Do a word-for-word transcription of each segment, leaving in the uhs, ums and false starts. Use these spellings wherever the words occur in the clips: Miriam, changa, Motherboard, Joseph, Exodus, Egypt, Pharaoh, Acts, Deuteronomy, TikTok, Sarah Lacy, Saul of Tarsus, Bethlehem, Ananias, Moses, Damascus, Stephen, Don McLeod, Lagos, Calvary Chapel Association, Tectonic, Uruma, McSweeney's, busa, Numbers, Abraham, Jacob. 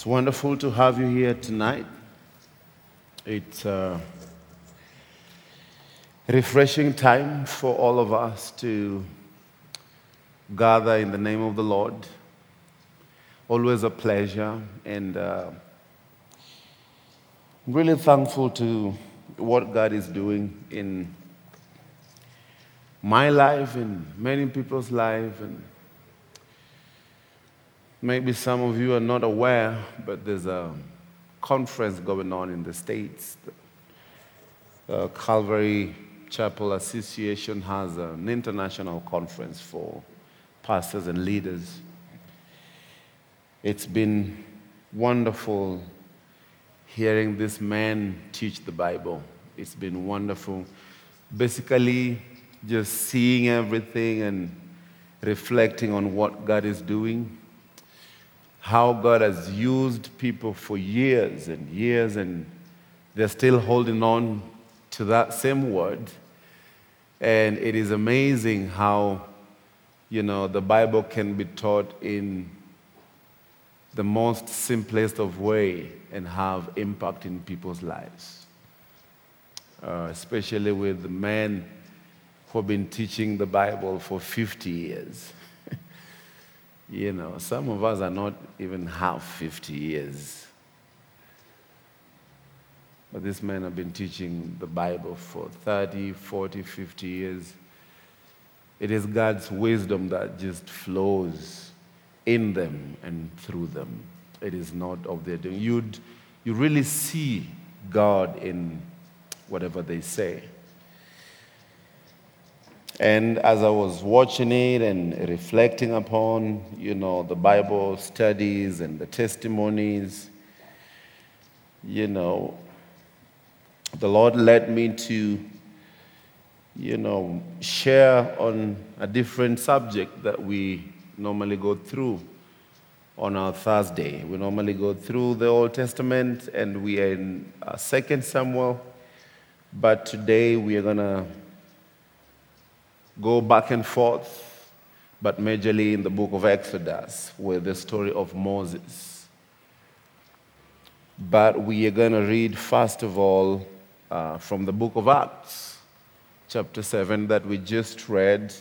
It's wonderful to have you here tonight. It's a refreshing time for all of us to gather in the name of the Lord. Always a pleasure, and uh, really thankful to what God is doing in my life and many people's life. And maybe some of you are not aware, but there's a conference going on in the States. The Calvary Chapel Association has an international conference for pastors and leaders. It's been wonderful hearing this man teach the Bible. It's been wonderful. Basically, just seeing everything and reflecting on what God is doing, how God has used people for years and years, and they're still holding on to that same word. And it is amazing how, you know, the Bible can be taught in the most simplest of way and have impact in people's lives, uh, especially with the men who have been teaching the Bible for fifty years. You know, some of us are not even half fifty years. But these men have been teaching the Bible for thirty, forty, fifty years. It is God's wisdom that just flows in them and through them. It is not of their doing. You'd, you really see God in whatever they say. And as I was watching it and reflecting upon, you know, the Bible studies and the testimonies, you know, the Lord led me to, you know, share on a different subject that we normally go through on our Thursday. We normally go through the Old Testament, and we are in Second Samuel, but today we are going to go back and forth, but majorly in the book of Exodus, with the story of Moses. But we are going to read, first of all, uh, from the book of Acts, chapter seven, that we just read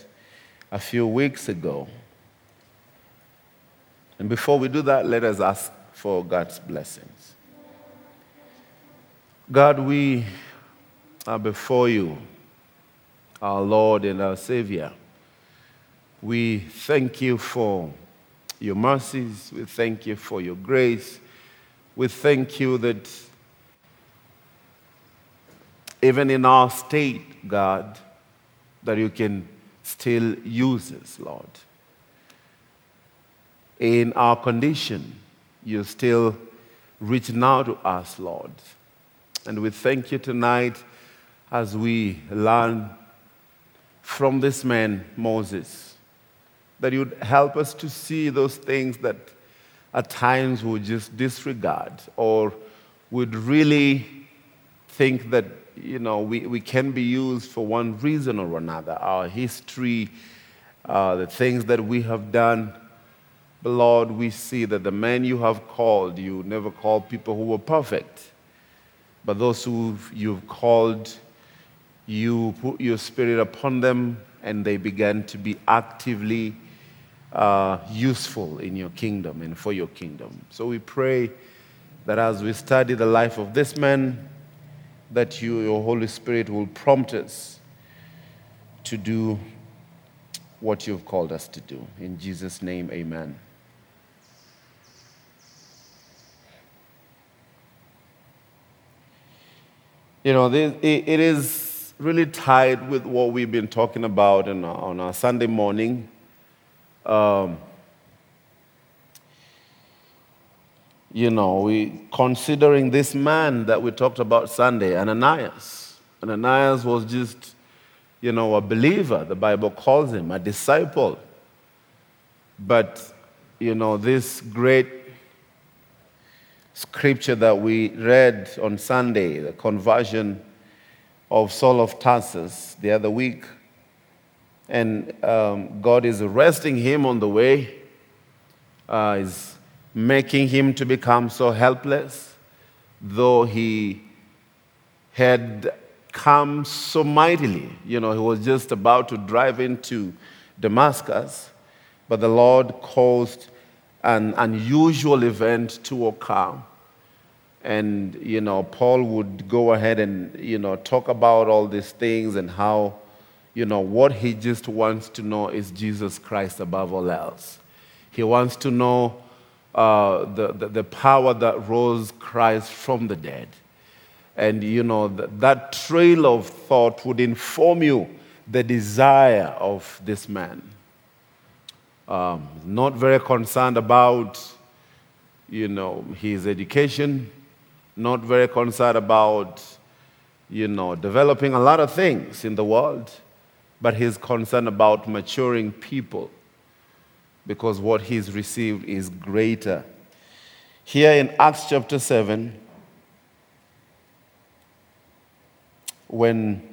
a few weeks ago. And before we do that, let us ask for God's blessings. God, we are before you, our Lord and our Savior. We thank you for your mercies. We thank you for your grace. We thank you that even in our state, God, that you can still use us, Lord. In our condition, you're still reaching out to us, Lord. And we thank you tonight as we learn from this man, Moses, that you'd help us to see those things that at times we just disregard, or would really think that, you know, we, we can be used for one reason or another, our history, uh, the things that we have done. But Lord, we see that the men you have called, you never called people who were perfect, but those who you've called, you put your spirit upon them, and they began to be actively uh, useful in your kingdom and for your kingdom. So we pray that as we study the life of this man, that you, your Holy Spirit, will prompt us to do what you've called us to do. In Jesus' name, amen. You know, this, it, it is really tied with what we've been talking about on our, on our Sunday morning. Um, you know, we considering this man that we talked about Sunday, Ananias. Ananias was just, you know, a believer, the Bible calls him, a disciple. But, you know, this great scripture that we read on Sunday, the conversion of Saul of Tarsus the other week, and um, God is arresting him on the way. Uh, he's making him to become so helpless, though he had come so mightily. You know, he was just about to drive into Damascus, but the Lord caused an unusual event to occur. And, you know, Paul would go ahead and, you know, talk about all these things and how, you know, what he just wants to know is Jesus Christ above all else. He wants to know uh, the, the, the power that rose Christ from the dead. And, you know, th- that trail of thought would inform you the desire of this man. Um, not very concerned about, you know, his education, not very concerned about, you know, developing a lot of things in the world, but he's concerned about maturing people because what he's received is greater. Here in Acts chapter seven, when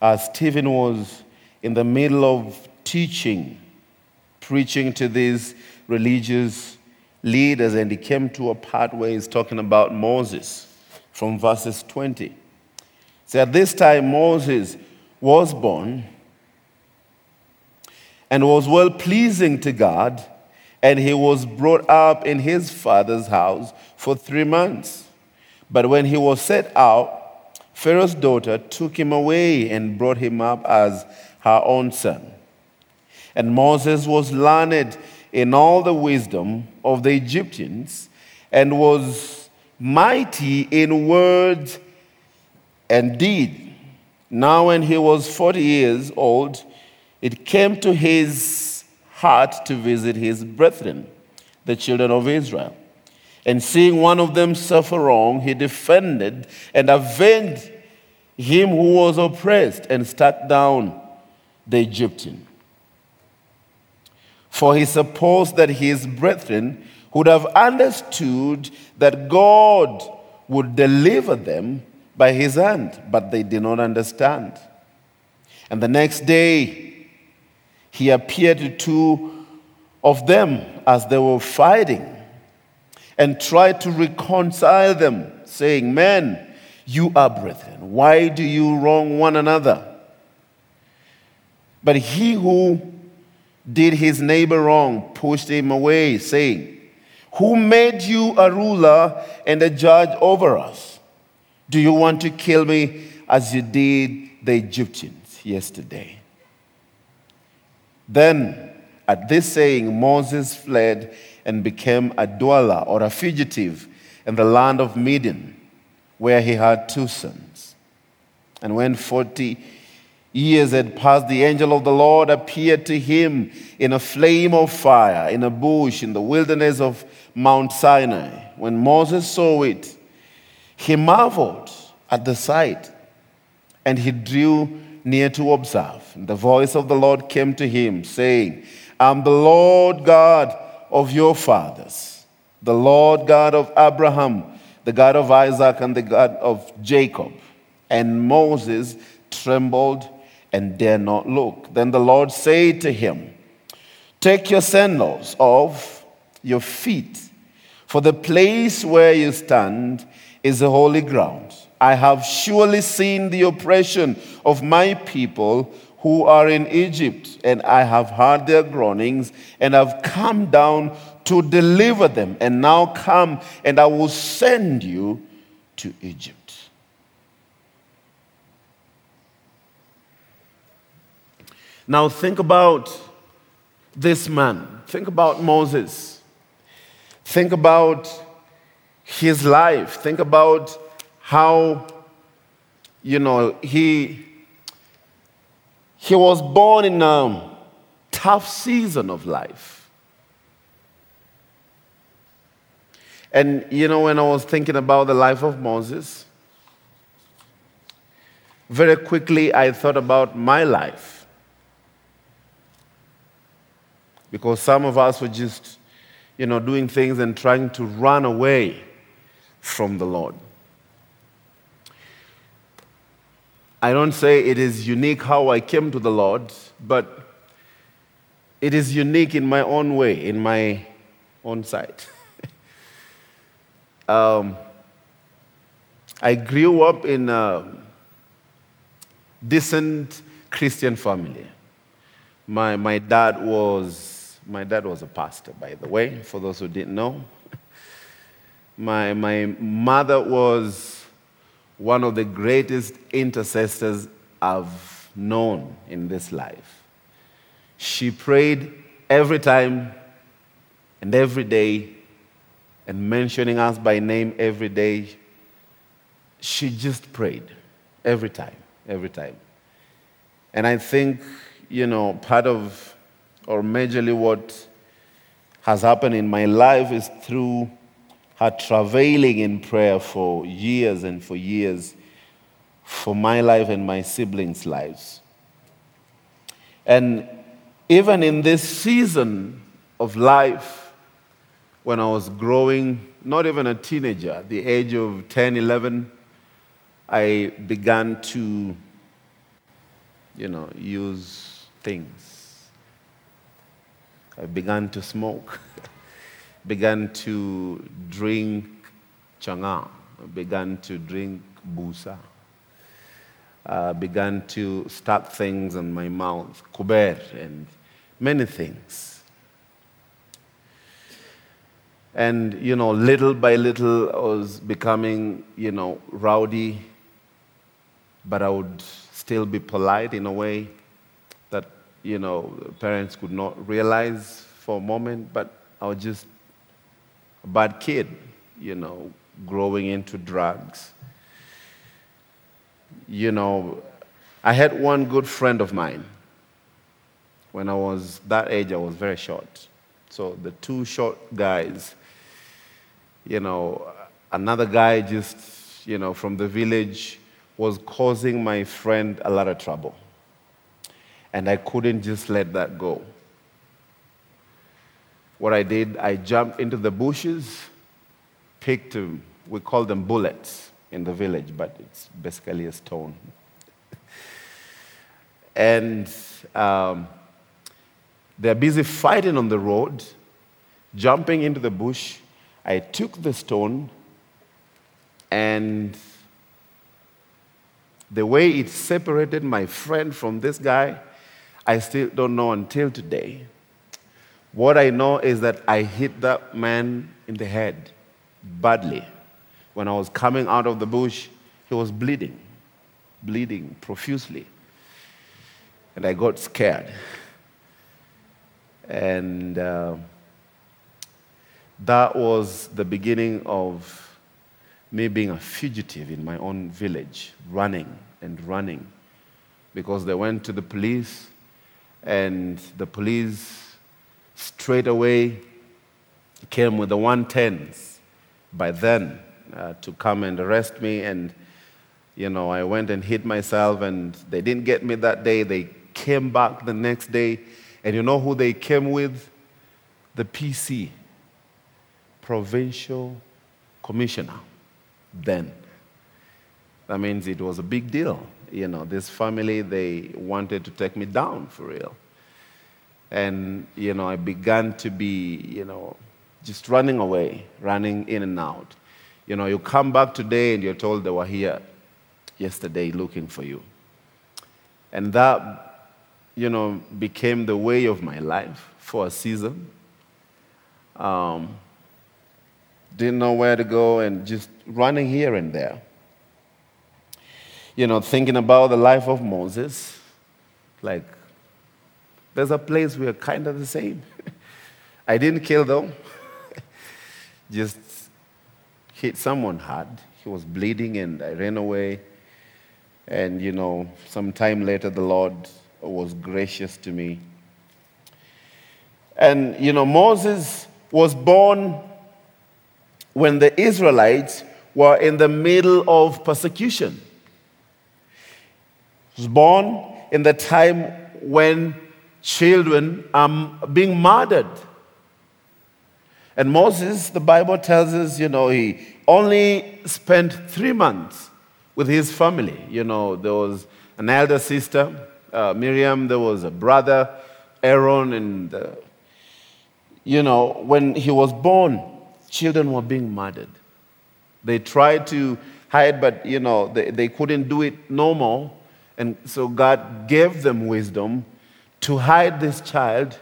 uh, Stephen was in the middle of teaching, preaching to these religious leaders, and he came to a part where he's talking about Moses from verses twenty. So at this time, Moses was born and was well-pleasing to God, and he was brought up in his father's house for three months. But when he was set out, Pharaoh's daughter took him away and brought him up as her own son. And Moses was learned in all the wisdom of the Egyptians and was mighty in words and did. Now when he was forty years old, it came to his heart to visit his brethren, the children of Israel. And seeing one of them suffer wrong, he defended and avenged him who was oppressed and struck down the Egyptian. For he supposed that his brethren would have understood that God would deliver them by his hand, but they did not understand. And the next day, he appeared to two of them as they were fighting and tried to reconcile them, saying, "Men, you are brethren. Why do you wrong one another?" But he who did his neighbor wrong pushed him away, saying, "Who made you a ruler and a judge over us? Do you want to kill me as you did the Egyptians yesterday?" Then at this saying, Moses fled and became a dweller or a fugitive in the land of Midian, where he had two sons. And when forty years had passed, the angel of the Lord appeared to him in a flame of fire, in a bush, in the wilderness of Mount Sinai. When Moses saw it, he marveled at the sight, and he drew near to observe. And the voice of the Lord came to him, saying, "I am the Lord God of your fathers, the Lord God of Abraham, the God of Isaac, and the God of Jacob." And Moses trembled and dared not look. Then the Lord said to him, "Take your sandals off your feet, for the place where you stand is a holy ground. I have surely seen the oppression of my people who are in Egypt, and I have heard their groanings, and have come down to deliver them. And now come, and I will send you to Egypt." Now think about this man. Think about Moses. Think about his life. Think about how, you know, he... He was born in a tough season of life. And, you know, when I was thinking about the life of Moses, very quickly I thought about my life. Because some of us were just, you know, doing things and trying to run away from the Lord. I don't say it is unique how I came to the Lord, but it is unique in my own way, in my own sight. Um, I grew up in a decent Christian family. My my dad was my dad was a pastor, by the way, for those who didn't know. My my mother was one of the greatest intercessors I've known in this life. She prayed every time and every day, and mentioning us by name every day. She just prayed every time, every time. And I think, you know, part of, or majorly what has happened in my life is through her travailing in prayer for years and for years for my life and my siblings' lives. And even in this season of life, when I was growing, not even a teenager, at the age of ten, eleven, I began to, you know, use things. I began to smoke, began to drink changa, began to drink busa, uh, began to stuff things in my mouth, kuber, and many things. And, you know, little by little, I was becoming, you know, rowdy, but I would still be polite in a way that, you know, parents could not realize for a moment, but I was just a bad kid, you know, growing into drugs. You know, I had one good friend of mine. When I was that age, I was very short. So the two short guys, you know, another guy just, you know, from the village was causing my friend a lot of trouble. And I couldn't just let that go. What I did, I jumped into the bushes, picked him. We call them bullets in the village, but it's basically a stone. And um, they're busy fighting on the road, jumping into the bush. I took the stone, and the way it separated my friend from this guy, I still don't know until today. What I know is that I hit that man in the head badly. When I was coming out of the bush, he was bleeding, bleeding profusely. And I got scared. And uh, that was the beginning of me being a fugitive in my own village, running and running, because they went to the police, and the police straight away came with the one tens by then uh, to come and arrest me. And, you know, I went and hid myself, and they didn't get me that day. They came back the next day, and you know who they came with? The P C, Provincial Commissioner. Then. That means it was a big deal. You know, this family, they wanted to take me down for real. And, you know, I began to be, you know, just running away, running in and out. You know, you come back today and you're told they were here yesterday looking for you. And that, you know, became the way of my life for a season. Um, Didn't know where to go, and just running here and there. You know, thinking about the life of Moses, like, there's a place we are kind of the same. I didn't kill them. Just hit someone hard. He was bleeding, and I ran away. And, you know, some time later, the Lord was gracious to me. And, you know, Moses was born when the Israelites were in the middle of persecution. He was born in the time when children are being murdered. And Moses, the Bible tells us, you know, he only spent three months with his family. You know, there was an elder sister, uh, Miriam, there was a brother, Aaron, and, uh, you know, when he was born, children were being murdered. They tried to hide, but, you know, they, they couldn't do it no more. And so God gave them wisdom to hide this child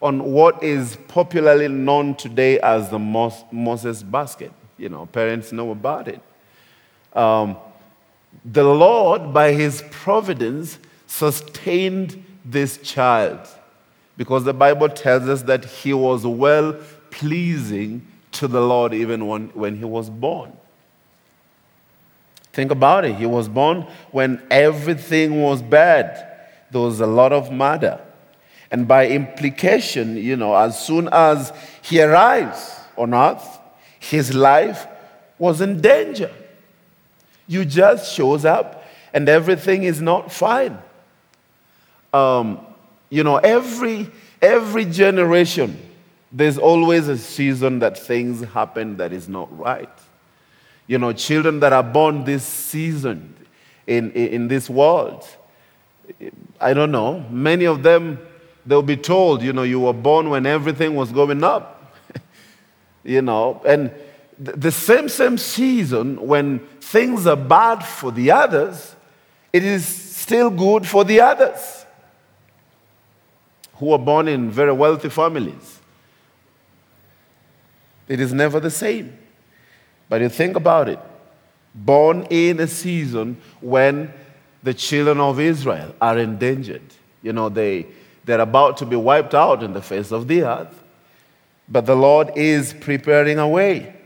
on what is popularly known today as the Moses basket. You know, parents know about it. Um, the Lord, by his providence, sustained this child because the Bible tells us that he was well-pleasing to the Lord even when, when he was born. Think about it. He was born when everything was bad. There was a lot of murder. And by implication, you know, as soon as he arrives on earth, his life was in danger. You just shows up and everything is not fine. Um, you know, every, every generation, there's always a season that things happen that is not right. You know, children that are born this season in, in, in this world, I don't know, many of them, they'll be told, you know, you were born when everything was going up. You know, and th- the same, same season when things are bad for the others, it is still good for the others who are born in very wealthy families. It is never the same. But you think about it. Born in a season when the children of Israel are endangered. You know, they... They're about to be wiped out in the face of the earth. But the Lord is preparing a way.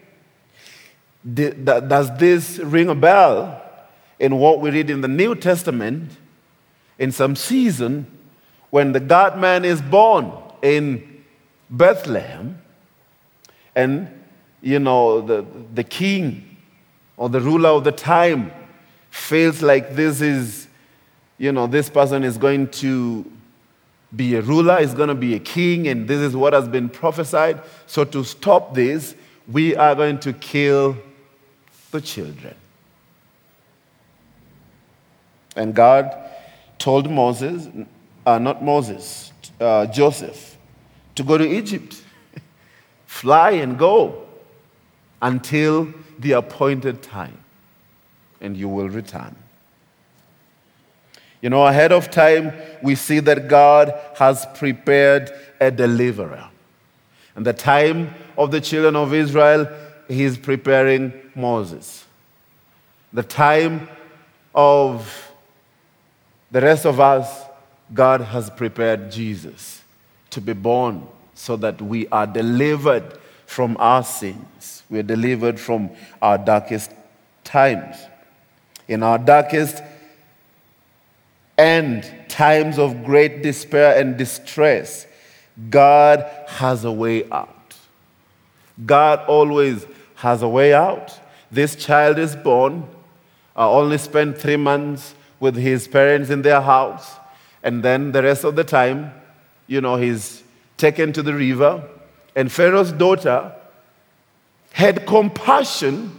Does this ring a bell in what we read in the New Testament in some season when the God-man is born in Bethlehem and, you know, the, the king or the ruler of the time feels like this is, you know, this person is going to be a ruler, is going to be a king, and this is what has been prophesied. So to stop this, we are going to kill the children. And God told Moses, uh, not Moses, uh, Joseph, to go to Egypt, fly and go until the appointed time, and you will return. You know, ahead of time, we see that God has prepared a deliverer. And the time of the children of Israel, he is preparing Moses. The time of the rest of us, God has prepared Jesus to be born so that we are delivered from our sins. We are delivered from our darkest times. In our darkest and times of great despair and distress, God has a way out. God always has a way out. This child is born, uh, only spent three months with his parents in their house, and then the rest of the time, you know, he's taken to the river. And Pharaoh's daughter had compassion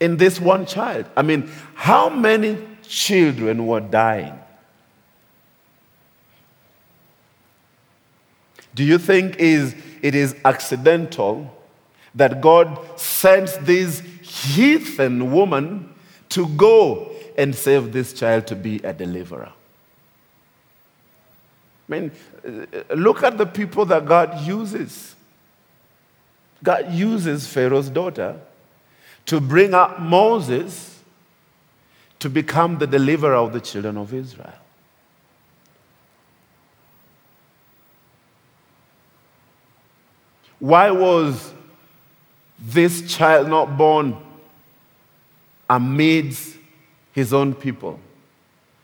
in this one child. I mean, how many children were dying? Do you think is it is accidental that God sends this heathen woman to go and save this child to be a deliverer? I mean, look at the people that God uses. God uses Pharaoh's daughter to bring up Moses to become the deliverer of the children of Israel. Why was this child not born amidst his own people?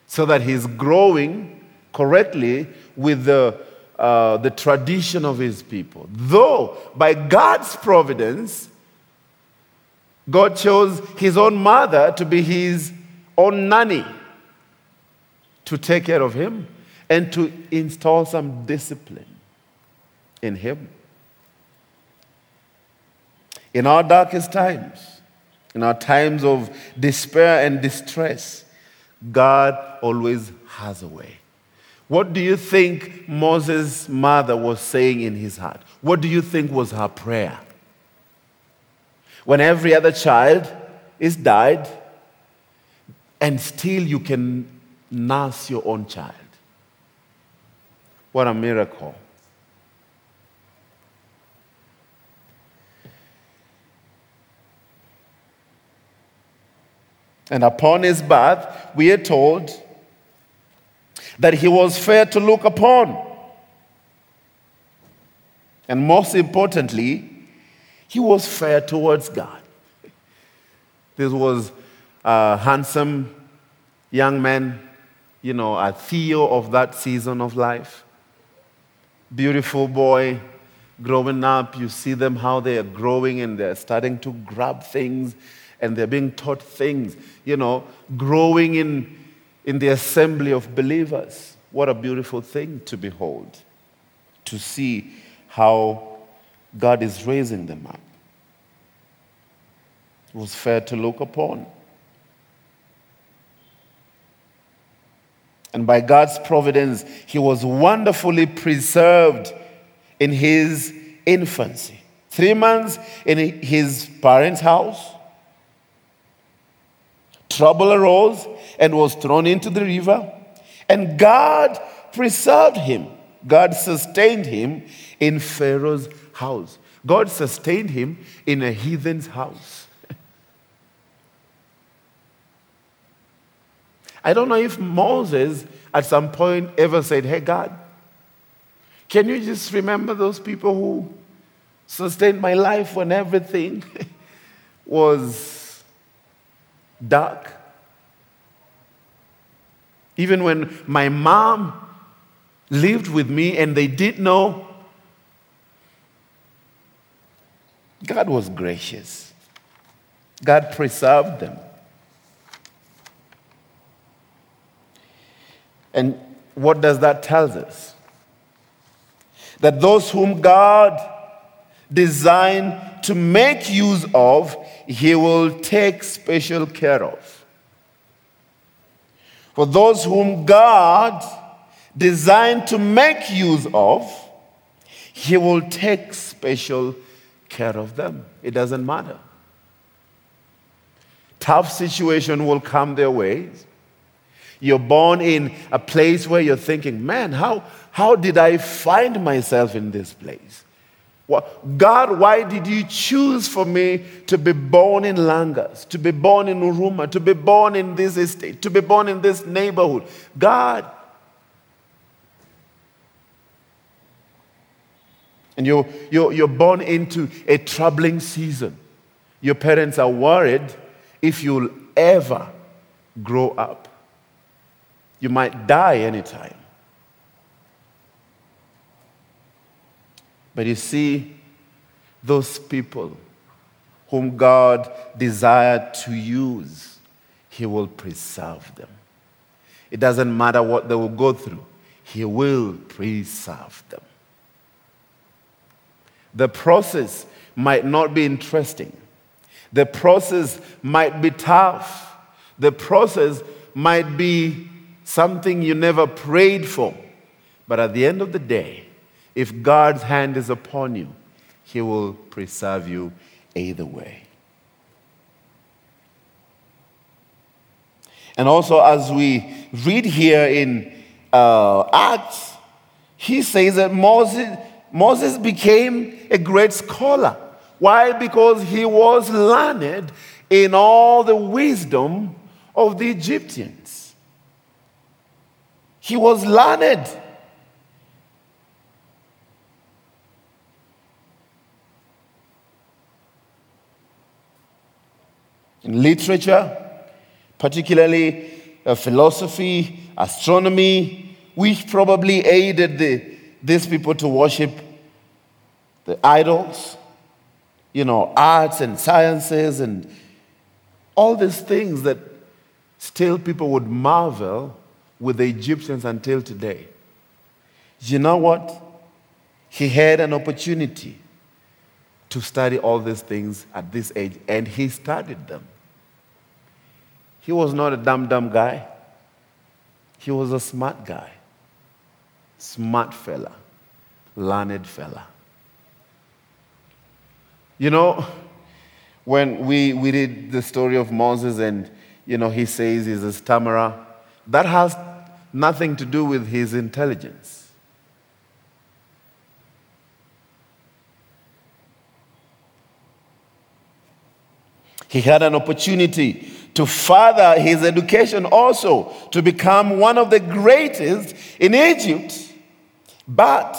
So that he's growing correctly with the, uh, the tradition of his people. Though, by God's providence, God chose his own mother to be his own nanny to take care of him and to install some discipline in him. In our darkest times, in our times of despair and distress, God always has a way. What do you think Moses' mother was saying in his heart? What do you think was her prayer? when every other child is died, and still you can nurse your own child. What a miracle. And upon his birth, we are told that he was fair to look upon. And most importantly, he was fair towards God. This was a handsome young man, you know, a Theo of that season of life. Beautiful boy, growing up. You see them, how they are growing, and they're starting to grab things, and they're being taught things, you know, growing in, in the assembly of believers. What a beautiful thing to behold, to see how God is raising them up. It was fair to look upon. And by God's providence, he was wonderfully preserved in his infancy. Three months in his parents' house, trouble arose and was thrown into the river, and God preserved him. God sustained him in Pharaoh's house. God sustained him in a heathen's house. I don't know if Moses at some point ever said, "Hey God, can you just remember those people who sustained my life when everything was dark? Even when my mom lived with me and they didn't know." God was gracious. God preserved them. And what does that tell us? That those whom God designed to make use of, he will take special care of. For those whom God designed to make use of, he will take special care of them. It doesn't matter. Tough situation will come their ways. You're born in a place where you're thinking, man, how, how did I find myself in this place? Well, God, why did you choose for me to be born in Lagos, to be born in Uruma, to be born in this estate, to be born in this neighborhood? God. And you're, you're, you're born into a troubling season. Your parents are worried if you'll ever grow up. You might die anytime. But you see, those people whom God desired to use, he will preserve them. It doesn't matter what they will go through. He will preserve them. The process might not be interesting. The process might be tough. The process might be something you never prayed for. But at the end of the day, if God's hand is upon you, he will preserve you either way. And also, as we read here in uh, Acts, he says that Moses, Moses became a great scholar. Why? Because he was learned in all the wisdom of the Egyptians. He was learned. In literature, particularly uh, philosophy, astronomy, which probably aided the, these people to worship the idols, you know, arts and sciences and all these things that still people would marvel with the Egyptians until today. You know what? He had an opportunity to study all these things at this age, and he studied them. He was not a dumb, dumb guy. He was a smart guy. Smart fella. Learned fella. You know, when we, we read the story of Moses and, you know, he says he's a stammerer, that has nothing to do with his intelligence. He had an opportunity to further his education also, to become one of the greatest in Egypt. But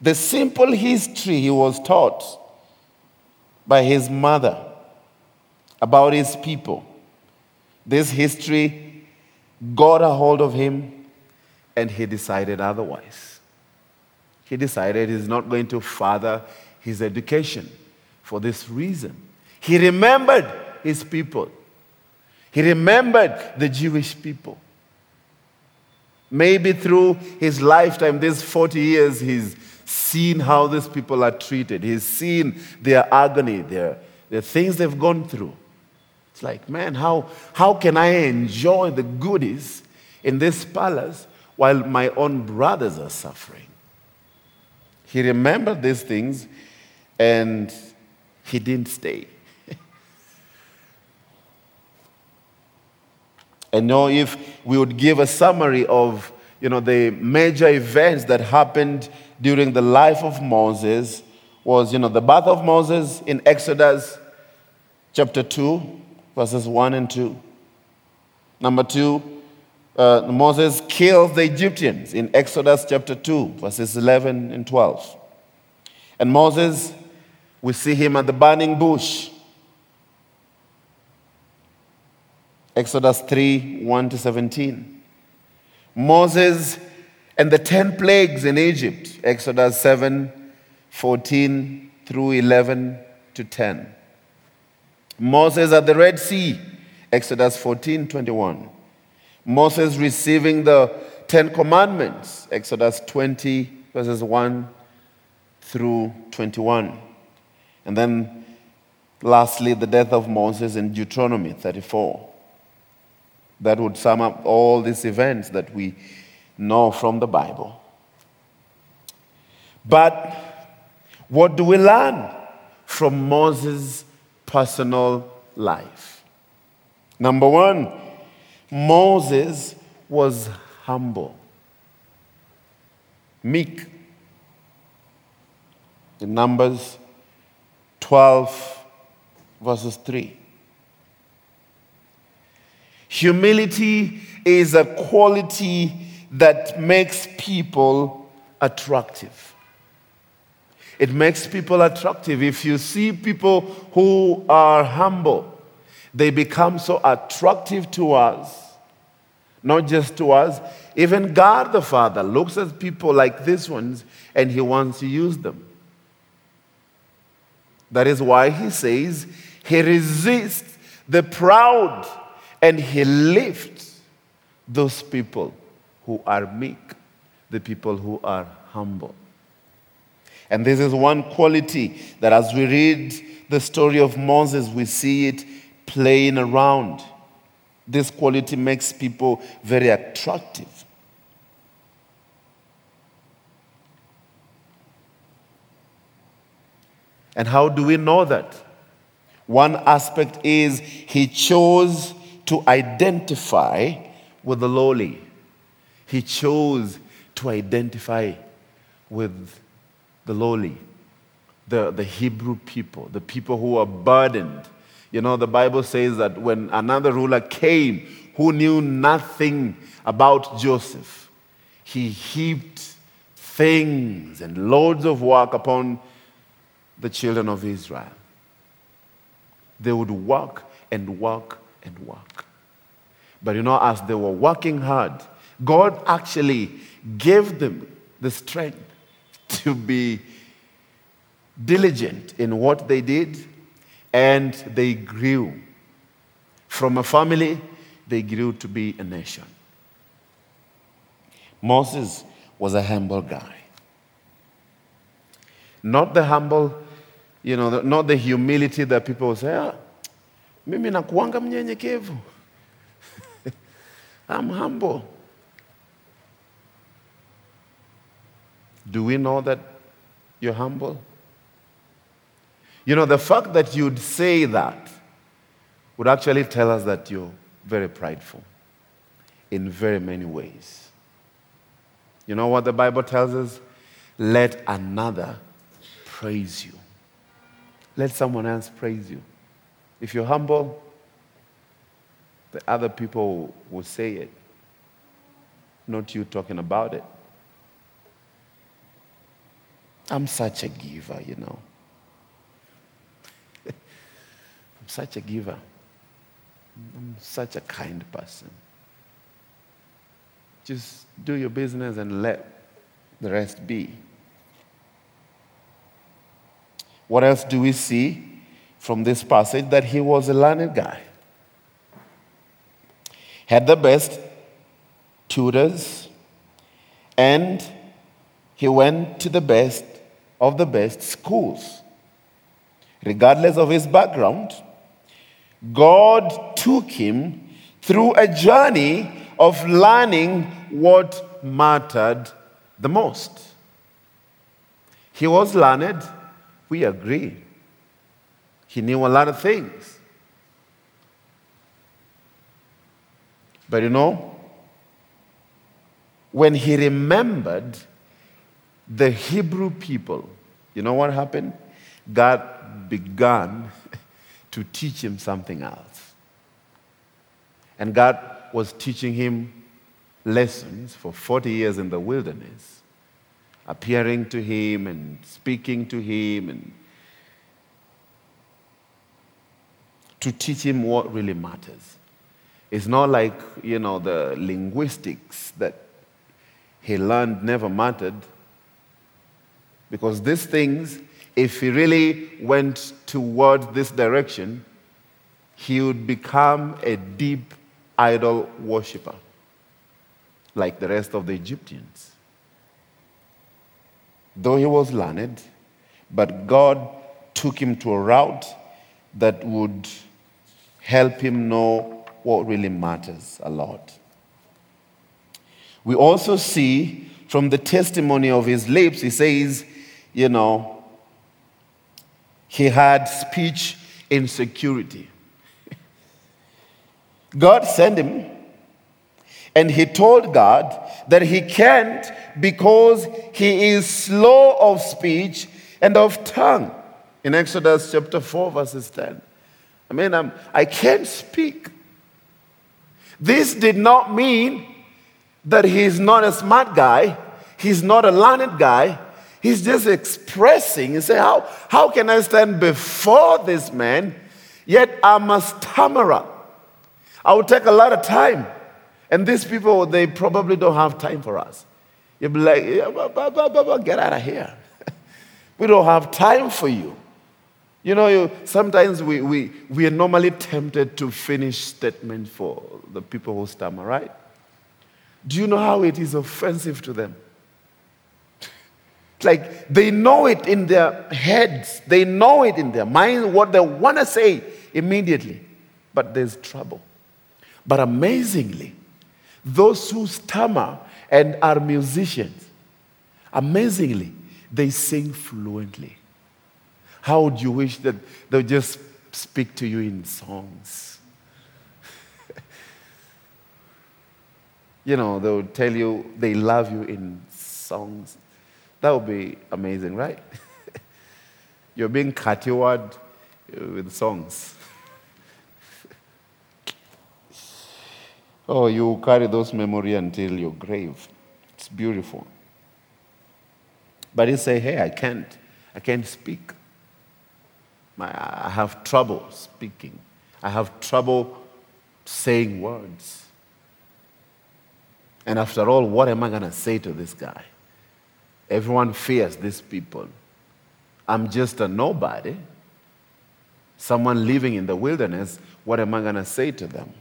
the simple history he was taught by his mother about his people, this history got a hold of him, and he decided otherwise. He decided he's not going to further his education for this reason. He remembered his people. He remembered the Jewish people. Maybe through his lifetime, these forty years, he's seen how these people are treated. He's seen their agony, their, the things they've gone through. It's like, man, how, how can I enjoy the goodies in this palace while my own brothers are suffering? He remembered these things, and he didn't stay. And now, if we would give a summary of, you know, the major events that happened during the life of Moses, was, you know, the birth of Moses in Exodus chapter two, verses one and two. Number two, uh, Moses kills the Egyptians in Exodus chapter two, verses eleven and twelve. And Moses, we see him at the burning bush. Exodus three, one to seventeen. Moses and the ten plagues in Egypt, Exodus seven, fourteen through eleven to ten. Moses at the Red Sea, Exodus fourteen, twenty-one. Moses receiving the Ten Commandments, Exodus twenty, verses one through twenty-one. And then lastly, the death of Moses in Deuteronomy thirty-four. That would sum up all these events that we know from the Bible. But what do we learn from Moses' personal life? Number one, Moses was humble, meek. In Numbers twelve, verses three. Humility is a quality that makes people attractive. It makes people attractive. If you see people who are humble, they become so attractive to us. Not just to us, even God the Father looks at people like these ones and he wants to use them. That is why he says he resists the proud, and he lifts those people who are meek, the people who are humble. And this is one quality that as we read the story of Moses, we see it playing around. This quality makes people very attractive. And how do we know that? One aspect is he chose to identify with the lowly. He chose to identify with the lowly, the, the Hebrew people, the people who are burdened. You know, the Bible says that when another ruler came who knew nothing about Joseph, he heaped things and loads of work upon the children of Israel. They would work and work and work. But you know, as they were working hard, God actually gave them the strength to be diligent in what they did, and they grew. From a family, they grew to be a nation. Moses was a humble guy. Not the humble, you know, not the humility that people say, ah, mimi nakuanga mnyenyekevu. I'm humble. Do we know that you're humble? You know, the fact that you'd say that would actually tell us that you're very prideful in very many ways. You know what the Bible tells us? Let another praise you. Let someone else praise you. If you're humble, the other people will say it, not you talking about it. I'm such a giver, you know. I'm such a giver. I'm such a kind person. Just do your business and let the rest be. What else do we see from this passage? That he was a learned guy. Had the best tutors, and he went to the best of the best schools. Regardless of his background, God took him through a journey of learning what mattered the most. He was learned, we agree. He knew a lot of things. But you know, when he remembered the Hebrew people, you know what happened? God began to teach him something else. And God was teaching him lessons for forty years in the wilderness, appearing to him and speaking to him and to teach him what really matters. It's not like, you know, the linguistics that he learned never mattered. Because these things, if he really went toward this direction, he would become a deep idol worshiper, like the rest of the Egyptians. Though he was learned, but God took him to a route that would help him know what really matters a lot. We also see from the testimony of his lips, he says, you know, he had speech insecurity. God sent him, and he told God that he can't because he is slow of speech and of tongue. In Exodus chapter four, verses ten. I mean, I'm, I can't speak. This did not mean that he's not a smart guy. He's not a learned guy. He's just expressing. You say, how, how can I stand before this man, yet I'm a stammerer? I would take a lot of time. And these people, they probably don't have time for us. You'd be like, yeah, blah, blah, blah, blah, get out of here. We don't have time for you. You know, you, sometimes we, we, we are normally tempted to finish statements for the people who stammer, right? Do you know how it is offensive to them? It's like they know it in their heads. They know it in their minds, what they want to say immediately. But there's trouble. But amazingly, those who stammer and are musicians, amazingly, they sing fluently. How would you wish that they'll just speak to you in songs? You know, they'll tell you they love you in songs. That would be amazing, right? You're being cattiwad with songs. Oh, you carry those memories until your grave. It's beautiful. But he say, hey, I can't. I can't speak. My, I have trouble speaking. I have trouble saying words. And after all, what am I going to say to this guy? Everyone fears these people. I'm just a nobody. Someone living in the wilderness, what am I going to say to them?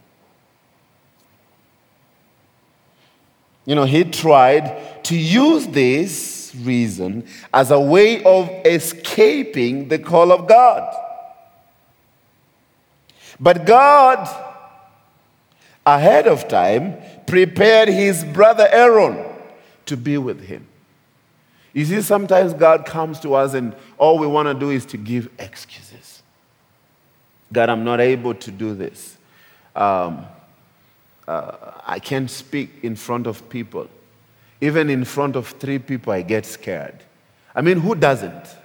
You know, he tried to use this reason as a way of escaping the call of God. But God, ahead of time, prepared his brother Aaron to be with him. You see, sometimes God comes to us and all we want to do is to give excuses. God, I'm not able to do this. Um, uh, I can't speak in front of people. Even in front of three people, I get scared. I mean, who doesn't?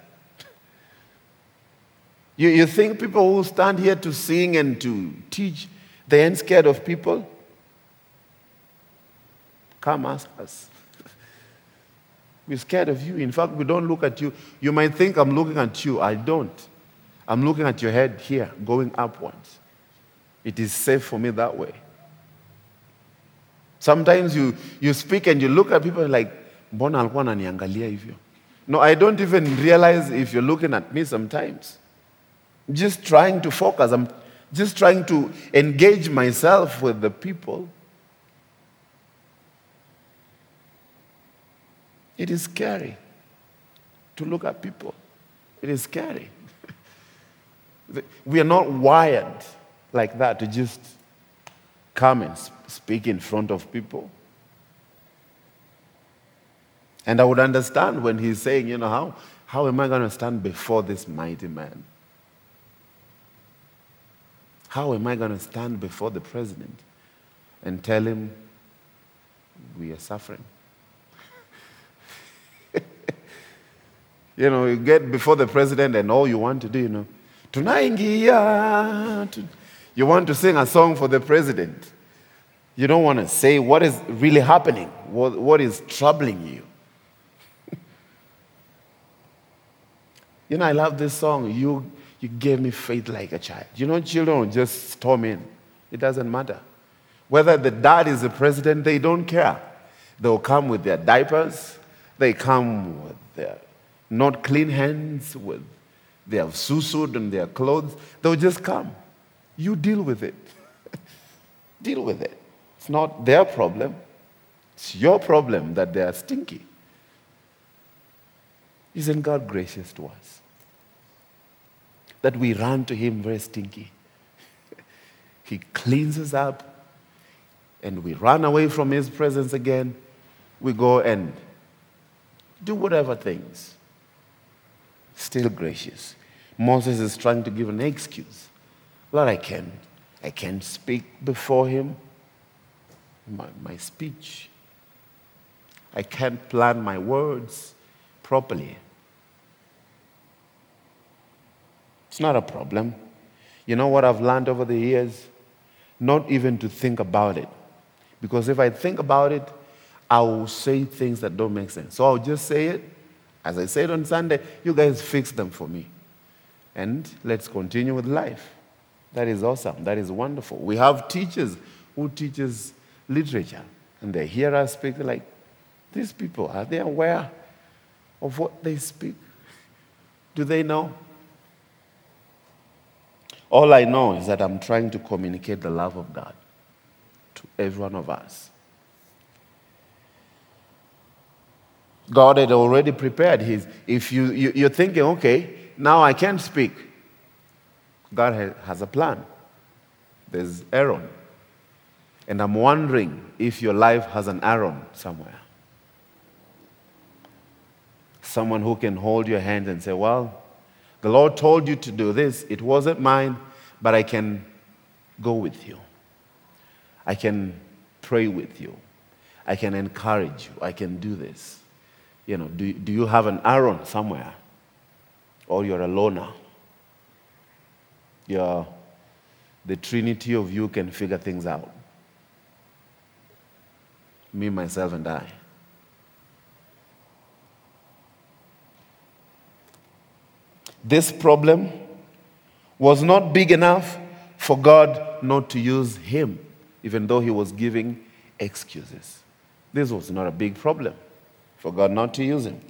You, you think people who stand here to sing and to teach, they ain't scared of people? Come ask us. We're scared of you. In fact, we don't look at you. You might think I'm looking at you. I don't. I'm looking at your head here, going upwards. It is safe for me that way. Sometimes you, you speak and you look at people like, Mbona alikuwa ananiangalia hivyo? No, I don't even realize if you're looking at me sometimes. I'm just trying to focus. I'm just trying to engage myself with the people. It is scary to look at people. It is scary. We are not wired like that to just come and speak in front of people. And I would understand when he's saying, you know, how, how am I going to stand before this mighty man? How am I going to stand before the president and tell him we are suffering? You know, you get before the president and all you want to do, you know, Tunaingia. You want to sing a song for the president. You don't want to say what is really happening, what, what is troubling you. You know, I love this song. You, you gave me faith like a child. You know, children just storm in. It doesn't matter. Whether the dad is the president, they don't care. They'll come with their diapers. They come with their not clean hands. With they have susued on their clothes. They'll just come. You deal with it. Deal with it. It's not their problem. It's your problem that they are stinky. Isn't God gracious to us? That we run to him very stinky. He cleans us up and we run away from his presence again. We go and do whatever things. Still gracious. Moses is trying to give an excuse. Lord, I can't. I can't speak before him. My, my speech. I can't plan my words properly. It's not a problem. You know what I've learned over the years? Not even to think about it. Because if I think about it, I will say things that don't make sense. So I'll just say it. As I said on Sunday, you guys fix them for me. And let's continue with life. That is awesome. That is wonderful. We have teachers who teaches literature. And they hear us speak like, these people, are they aware of what they speak? Do they know? All I know is that I'm trying to communicate the love of God to every one of us. God had already prepared his. If you, you, you're thinking, okay, now I can't speak. God has, has a plan. There's Aaron. And I'm wondering if your life has an Aaron somewhere. Someone who can hold your hand and say, well, the Lord told you to do this. It wasn't mine, but I can go with you. I can pray with you. I can encourage you. I can do this. You know, do, do you have an Aaron somewhere? Or you're a loner? You're, the trinity of you can figure things out. Me, myself, and I. This problem was not big enough for God not to use him, even though he was giving excuses. This was not a big problem for God not to use him.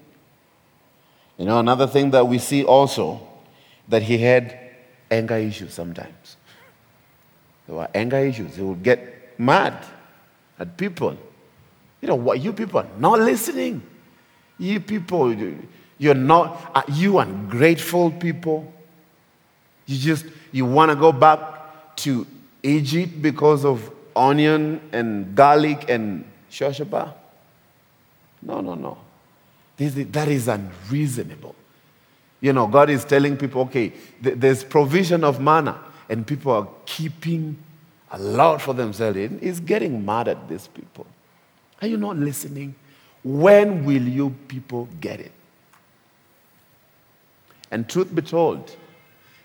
You know, another thing that we see also, that he had anger issues sometimes. There were anger issues. He would get mad at people. You know, what, you people are not listening. You people, you're not, you ungrateful people. You just, you want to go back to Egypt because of onion and garlic and shoshaba. No, no, no. This, that is unreasonable. You know, God is telling people, okay, th- there's provision of manna, and people are keeping a lot for themselves. He's getting mad at these people. Are you not listening? When will you people get it? And truth be told,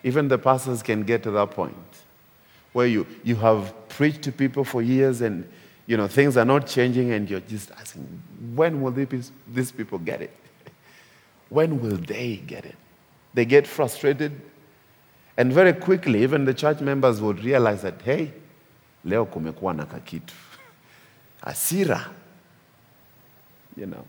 even the pastors can get to that point where you, you have preached to people for years and, you know, things are not changing, and you're just asking, when will these people get it? When will they get it? They get frustrated. And very quickly, even the church members would realize that, hey, leo kumekuwa na kakitu. Asira. You know.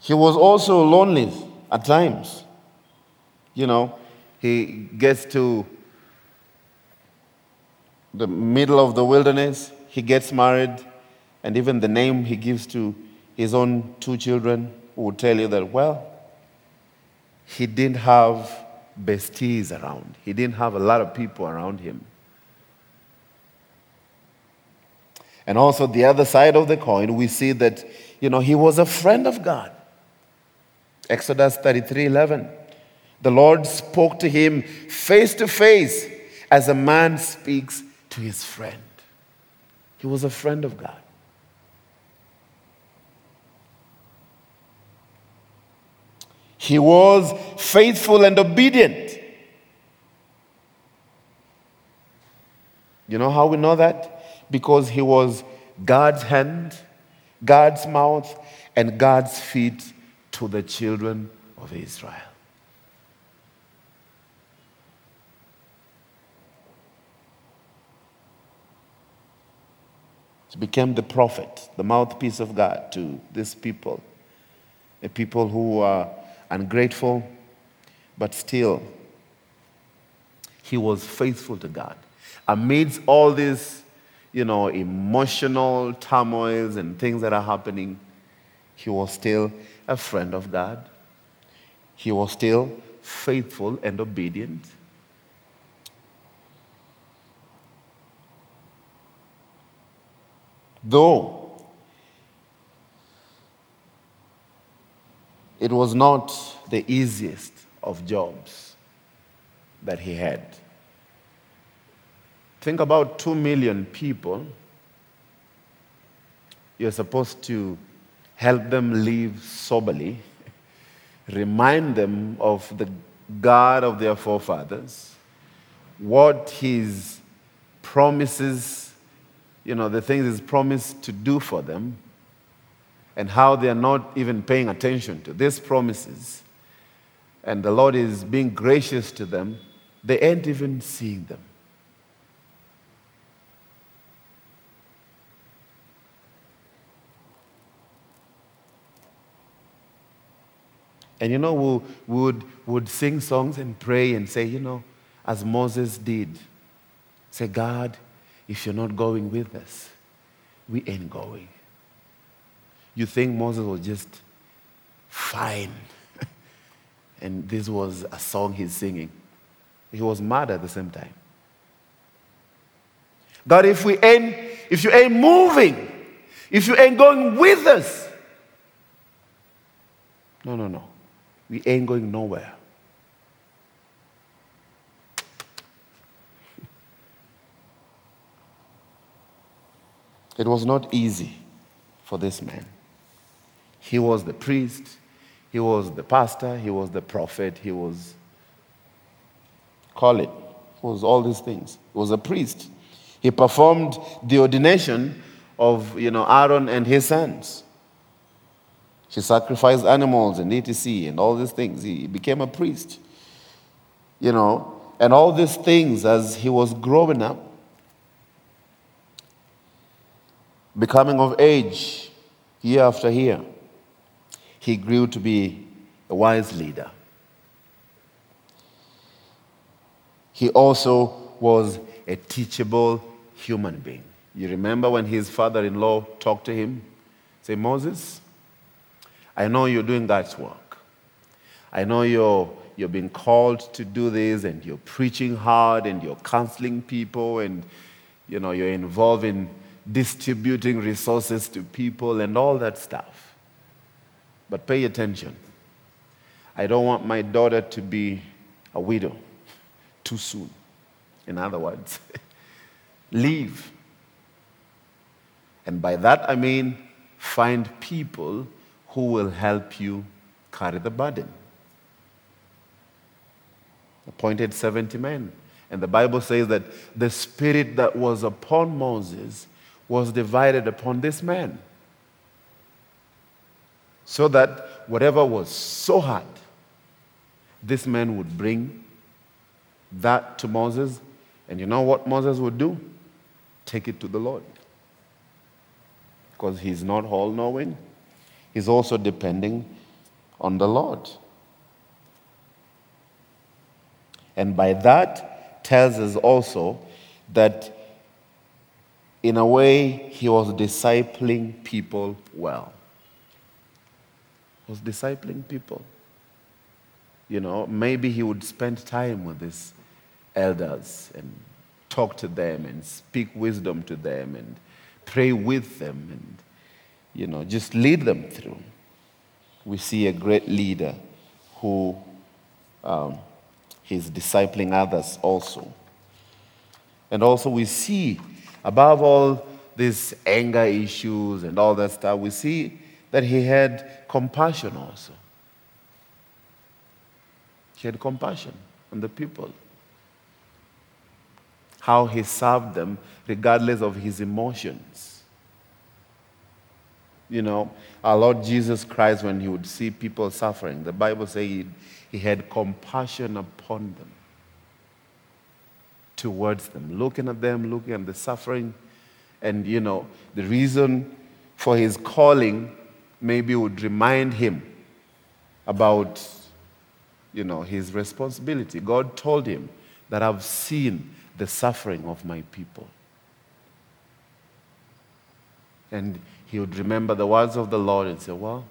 He was also lonely at times. You know, he gets to the middle of the wilderness, he gets married, and even the name he gives to his own two children will tell you that, well, he didn't have besties around. He didn't have a lot of people around him. And also the other side of the coin, we see that, you know, he was a friend of God. Exodus thirty-three eleven. The Lord spoke to him face to face as a man speaks to his friend. He was a friend of God. He was faithful and obedient. You know how we know that? Because he was God's hand, God's mouth, and God's feet to the children of Israel. He became the prophet, the mouthpiece of God to these people, a people who are ungrateful, but still, he was faithful to God. Amidst all these, you know, emotional turmoils and things that are happening, he was still a friend of God. He was still faithful and obedient. Though it was not the easiest of jobs that he had. Think about two million people. You're supposed to help them live soberly, remind them of the God of their forefathers, what his promises, you know, the things he's promised to do for them, and how they are not even paying attention to these promises. And the Lord is being gracious to them. They ain't even seeing them. And you know, we would, would sing songs and pray and say, you know, as Moses did, say, God, if you're not going with us, we ain't going. You think Moses was just fine. And this was a song he's singing. He was mad at the same time. God, if we ain't, if you ain't moving, if you ain't going with us, no, no, no. We ain't going nowhere. It was not easy for this man. He was the priest, he was the pastor, he was the prophet, he was, call it, he was all these things. He was a priest. He performed the ordination of, you know, Aaron and his sons. He sacrificed animals and et cetera and all these things. He became a priest, you know, and all these things as he was growing up, becoming of age, year after year, he grew to be a wise leader. He also was a teachable human being. You remember when his father-in-law talked to him, say, Moses, I know you're doing God's work. I know you're, you're being called to do this, and you're preaching hard, and you're counseling people, and you know, you're involved in distributing resources to people and all that stuff. But pay attention. I don't want my daughter to be a widow too soon. In other words, leave. And by that I mean find people who will help you carry the burden. Appointed seventy men. And the Bible says that the spirit that was upon Moses was divided upon this man, so that whatever was so hard, this man would bring that to Moses. And you know what Moses would do? Take it to the Lord. Because he's not all-knowing. He's also depending on the Lord. And by that, tells us also that in a way, he was discipling people well. He was discipling people. You know, maybe he would spend time with these elders and talk to them and speak wisdom to them and pray with them and, you know, just lead them through. We see a great leader who um, he's discipling others also. And also we see, above all these anger issues and all that stuff, we see that he had compassion also. He had compassion on the people. How he served them regardless of his emotions. You know, our Lord Jesus Christ, when he would see people suffering, the Bible says he, he had compassion upon them. Towards them, looking at them, looking at the suffering. And, you know, the reason for his calling maybe would remind him about, you know, his responsibility. God told him that I've seen the suffering of my people. And he would remember the words of the Lord and say, well,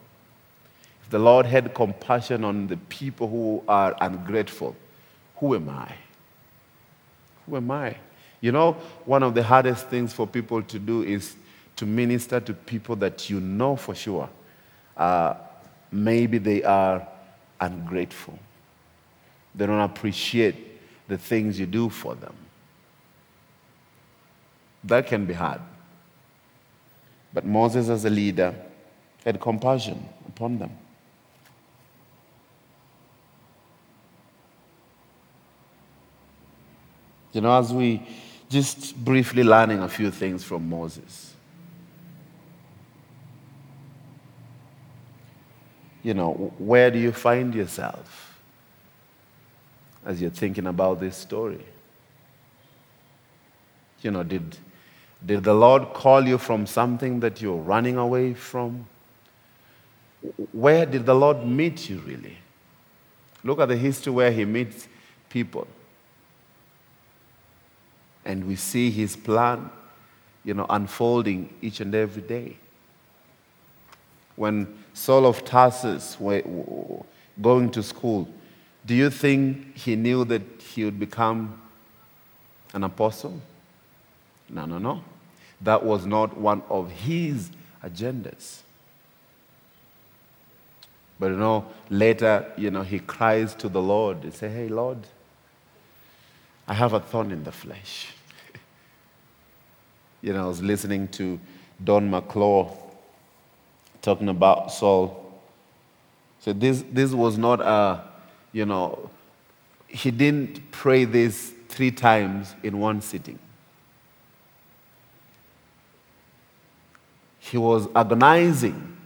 if the Lord had compassion on the people who are ungrateful, who am I? Who am I? You know, one of the hardest things for people to do is to minister to people that you know for sure uh, maybe they are ungrateful. They don't appreciate the things you do for them. That can be hard. But Moses, as a leader, had compassion upon them. You know, as we just briefly learning a few things from Moses. You know, where do you find yourself as you're thinking about this story? You know, did, did the Lord call you from something that you're running away from? Where did the Lord meet you, really? Look at the history where he meets people. And we see his plan, you know, unfolding each and every day. When Saul of Tarsus was going to school, do you think he knew that he would become an apostle? No, no, no. That was not one of his agendas. But, you know, later, you know, he cries to the Lord and says, hey, Lord, I have a thorn in the flesh. You know, I was listening to Don McLeod talking about Saul. So this this was not a, you know, he didn't pray this three times in one sitting. He was agonizing.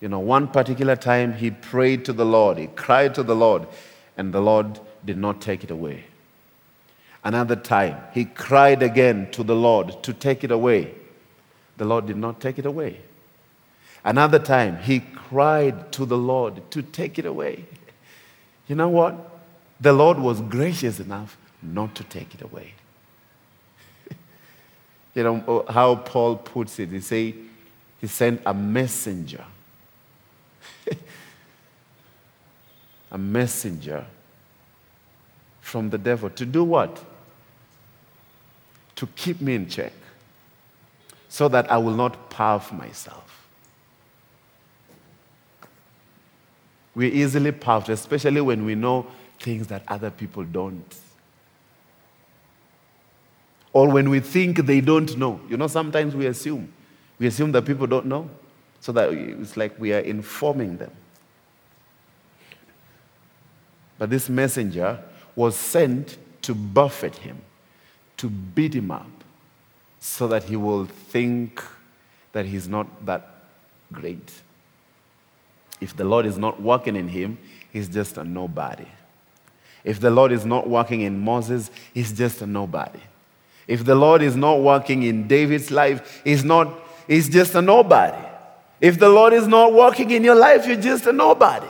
You know, one particular time he prayed to the Lord, he cried to the Lord, and the Lord did not take it away. Another time, he cried again to the Lord to take it away. The Lord did not take it away. Another time, he cried to the Lord to take it away. You know what? The Lord was gracious enough not to take it away. You know how Paul puts it. He say, he sent a messenger. A messenger from the devil to do what? to keep me in check so that I will not puff myself. We're easily puffed, especially when we know things that other people don't. Or when we think they don't know. You know, sometimes we assume. We assume that people don't know. So that it's like we are informing them. But this messenger was sent to buffet him, to beat him up, so that he will think that he's not that great. If the Lord is not working in him, he's just a nobody. If the Lord is not working in Moses, he's just a nobody. If the Lord is not working in David's life, he's, not, he's just a nobody. If the Lord is not working in your life, you're just a nobody.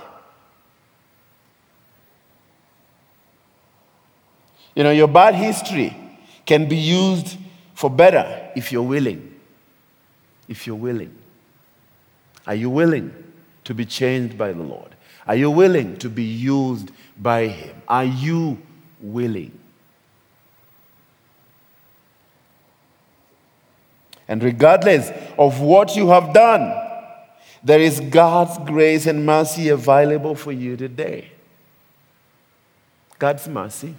You know, your bad history can be used for better if you're willing. If you're willing. Are you willing to be changed by the Lord? Are you willing to be used by Him? Are you willing? And regardless of what you have done, there is God's grace and mercy available for you today. God's mercy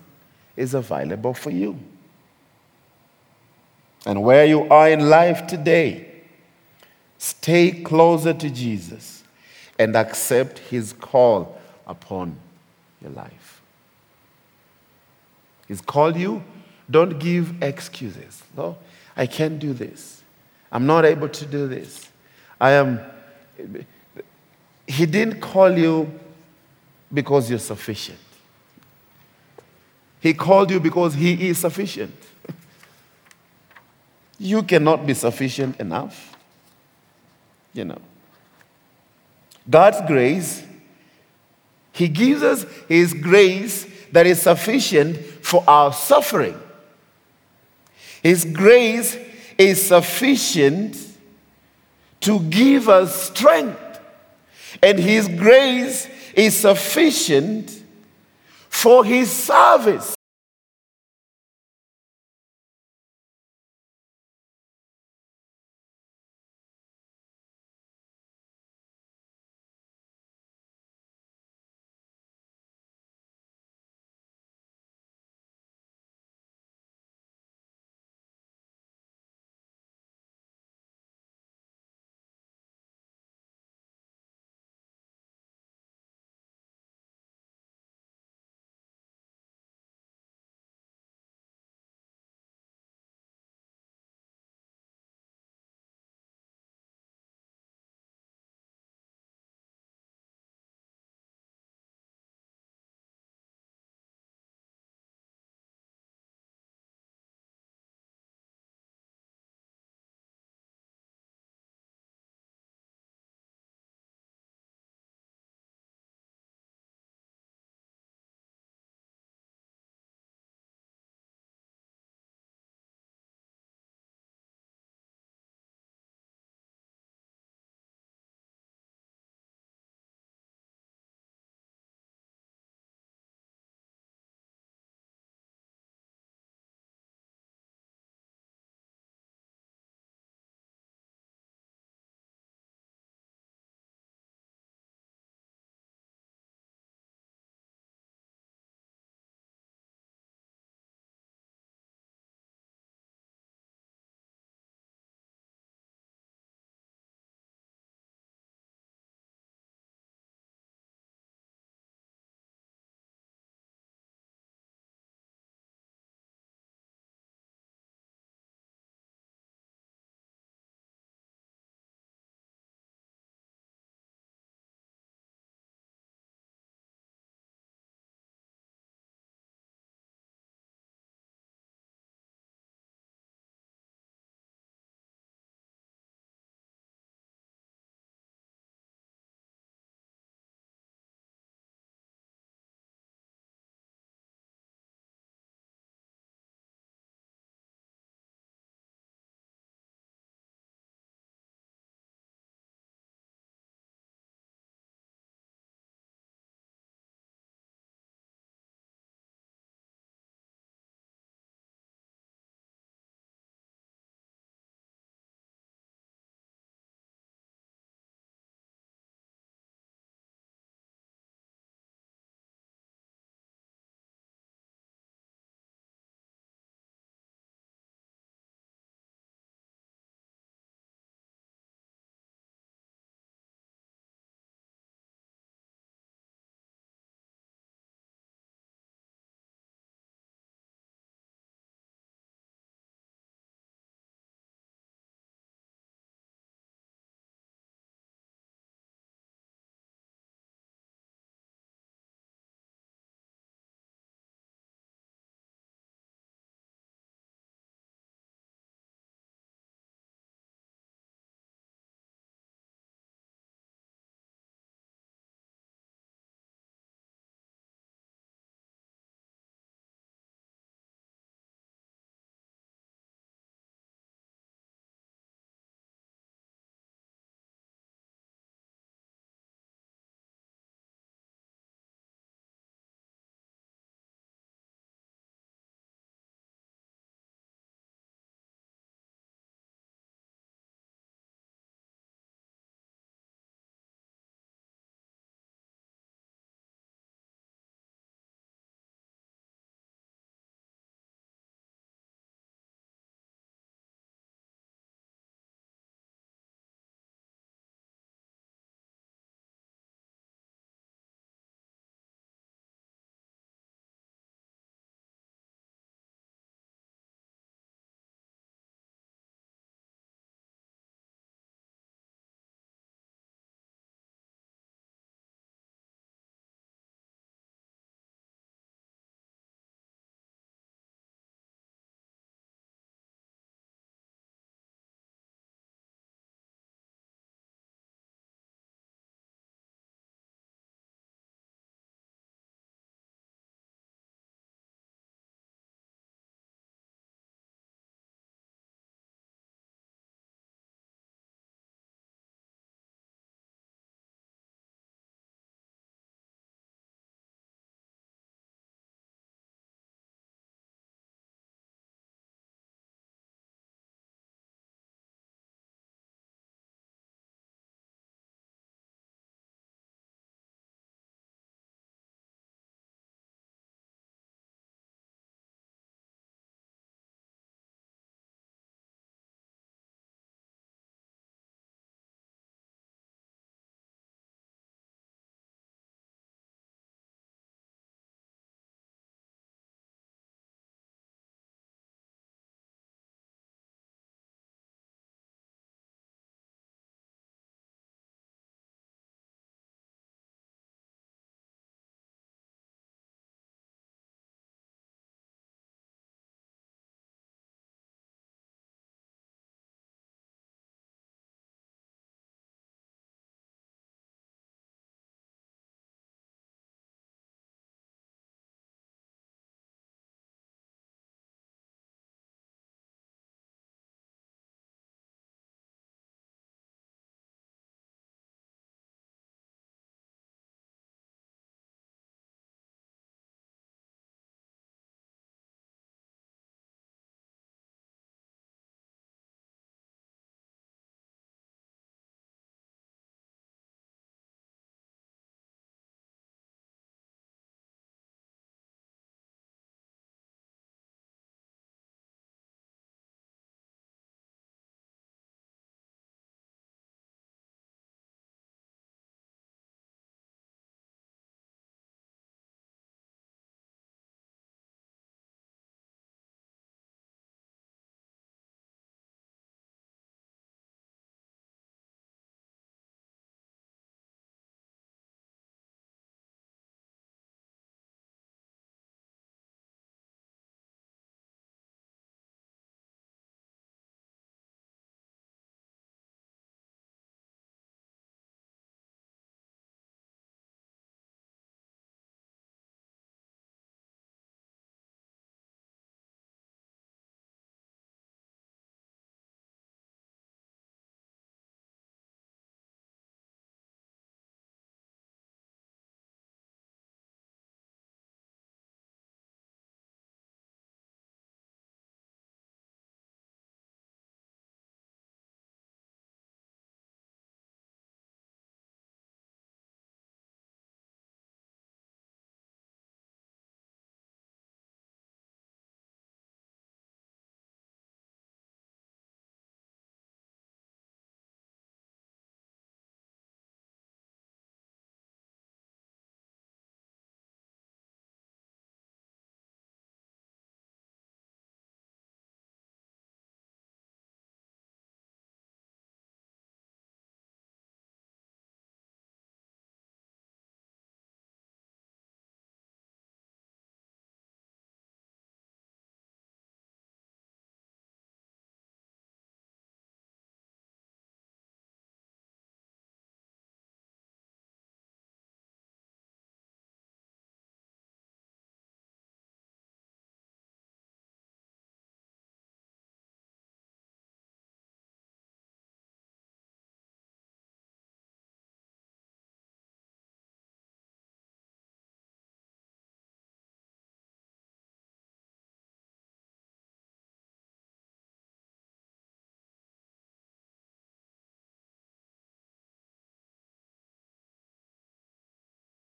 is available for you. And where you are in life today, stay closer to Jesus and accept His call upon your life. He's called you. Don't give excuses. No, I can't do this. I'm not able to do this. I am. He didn't call you because you're sufficient. He called you because He is sufficient. You cannot be sufficient enough. You know. God's grace, He gives us His grace that is sufficient for our suffering. His grace is sufficient to give us strength. And His grace is sufficient for His service.